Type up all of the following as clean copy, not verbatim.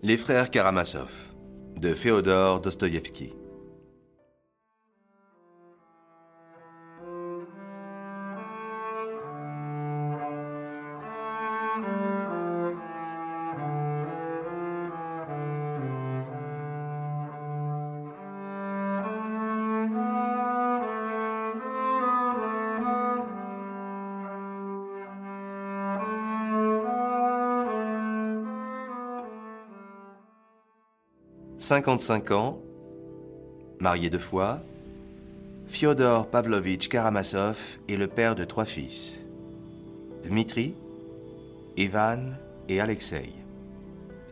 Les Frères Karamazov, de Fiodor Dostoïevski. « 55 ans, marié deux fois, Fiodor Pavlovitch Karamazov est le père de trois fils, Dmitri, Ivan et Alexeï,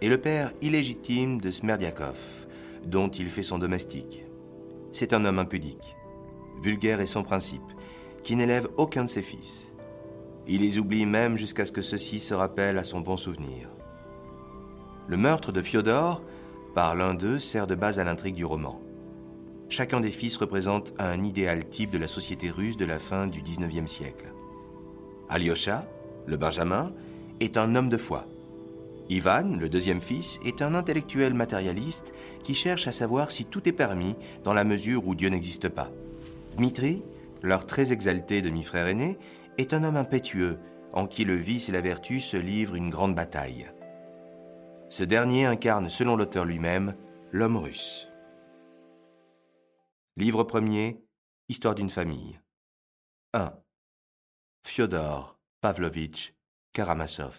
et le père illégitime de Smerdiakov, dont il fait son domestique. C'est un homme impudique, vulgaire et sans principe, qui n'élève aucun de ses fils. Il les oublie même jusqu'à ce que ceux-ci se rappellent à son bon souvenir. Le meurtre de Fiodor par l'un d'eux sert de base à l'intrigue du roman. Chacun des fils représente un idéal type de la société russe de la fin du XIXe siècle. Alyosha, le benjamin, est un homme de foi. Ivan, le deuxième fils, est un intellectuel matérialiste qui cherche à savoir si tout est permis dans la mesure où Dieu n'existe pas. Dmitri, leur très exalté demi-frère aîné, est un homme impétueux en qui le vice et la vertu se livrent une grande bataille. Ce dernier incarne, selon l'auteur lui-même, l'homme russe. Livre premier, Histoire d'une famille. 1. Fiodor Pavlovitch Karamazov.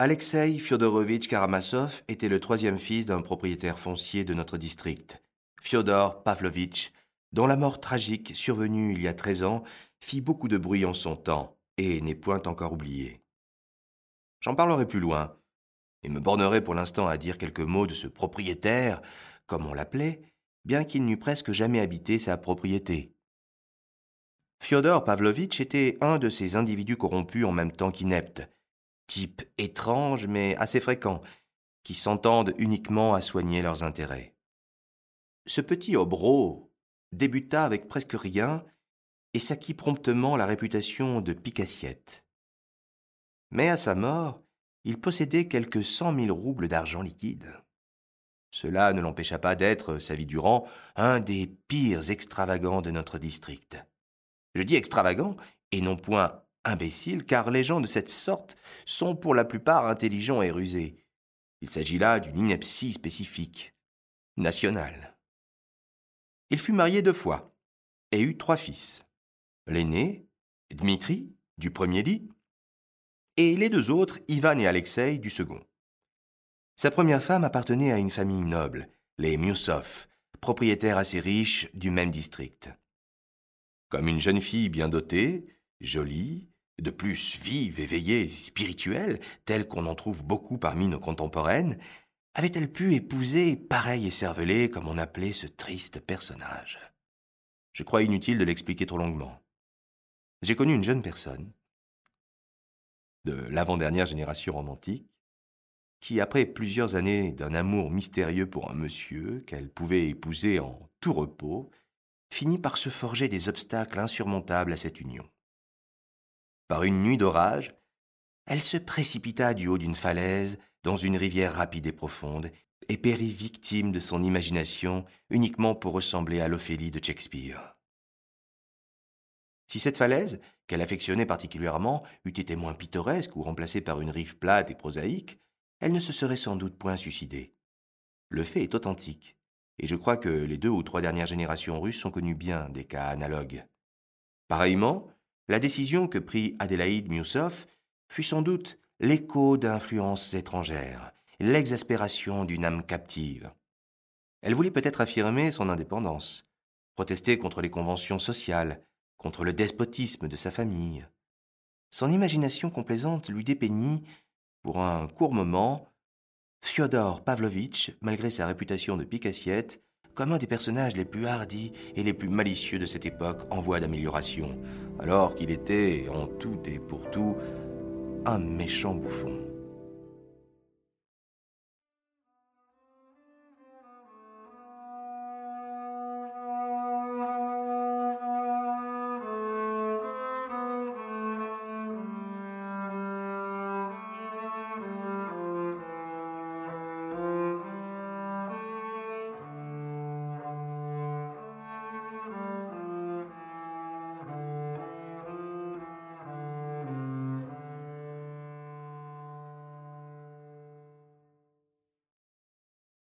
Alexeï Fiodorovitch Karamazov était le troisième fils d'un propriétaire foncier de notre district, Fiodor Pavlovitch, dont la mort tragique, survenue il y a 13 ans, fit beaucoup de bruit en son temps et n'est point encore oubliée. J'en parlerai plus loin, et me bornerai pour l'instant à dire quelques mots de ce propriétaire, comme on l'appelait, bien qu'il n'eût presque jamais habité sa propriété. Fiodor Pavlovitch était un de ces individus corrompus en même temps qu'ineptes, type étrange mais assez fréquent, qui s'entendent uniquement à soigner leurs intérêts. Ce petit hobereau débuta avec presque rien et s'acquit promptement la réputation de pique-assiette. Mais à sa mort, il possédait quelque 100 000 roubles d'argent liquide. Cela ne l'empêcha pas d'être, sa vie durant, un des pires extravagants de notre district. Je dis extravagant et non point imbécile, car les gens de cette sorte sont pour la plupart intelligents et rusés. Il s'agit là d'une ineptie spécifique, nationale. Il fut marié deux fois et eut trois fils. L'aîné, Dmitri, du premier lit, et les deux autres, Ivan et Alexeï, du second. Sa première femme appartenait à une famille noble, les Miusov, propriétaires assez riches du même district. Comme une jeune fille bien dotée, jolie, de plus vive, éveillée, spirituelle, telle qu'on en trouve beaucoup parmi nos contemporaines, avait-elle pu épouser pareil et cervelé, comme on appelait ce triste personnage? Je crois inutile de l'expliquer trop longuement. J'ai connu une jeune personne, de l'avant-dernière génération romantique, qui, après plusieurs années d'un amour mystérieux pour un monsieur qu'elle pouvait épouser en tout repos, finit par se forger des obstacles insurmontables à cette union. Par une nuit d'orage, elle se précipita du haut d'une falaise dans une rivière rapide et profonde et périt victime de son imagination uniquement pour ressembler à l'Ophélie de Shakespeare. Si cette falaise, qu'elle affectionnait particulièrement, eût été moins pittoresque ou remplacée par une rive plate et prosaïque, elle ne se serait sans doute point suicidée. Le fait est authentique, et je crois que les 2 ou 3 dernières générations russes ont connu bien des cas analogues. Pareillement, la décision que prit Adélaïde Miousov fut sans doute l'écho d'influences étrangères, l'exaspération d'une âme captive. Elle voulait peut-être affirmer son indépendance, protester contre les conventions sociales, contre le despotisme de sa famille. Son imagination complaisante lui dépeignit, pour un court moment, Fiodor Pavlovitch, malgré sa réputation de pique-assiette, comme un des personnages les plus hardis et les plus malicieux de cette époque en voie d'amélioration, alors qu'il était, en tout et pour tout, un méchant bouffon.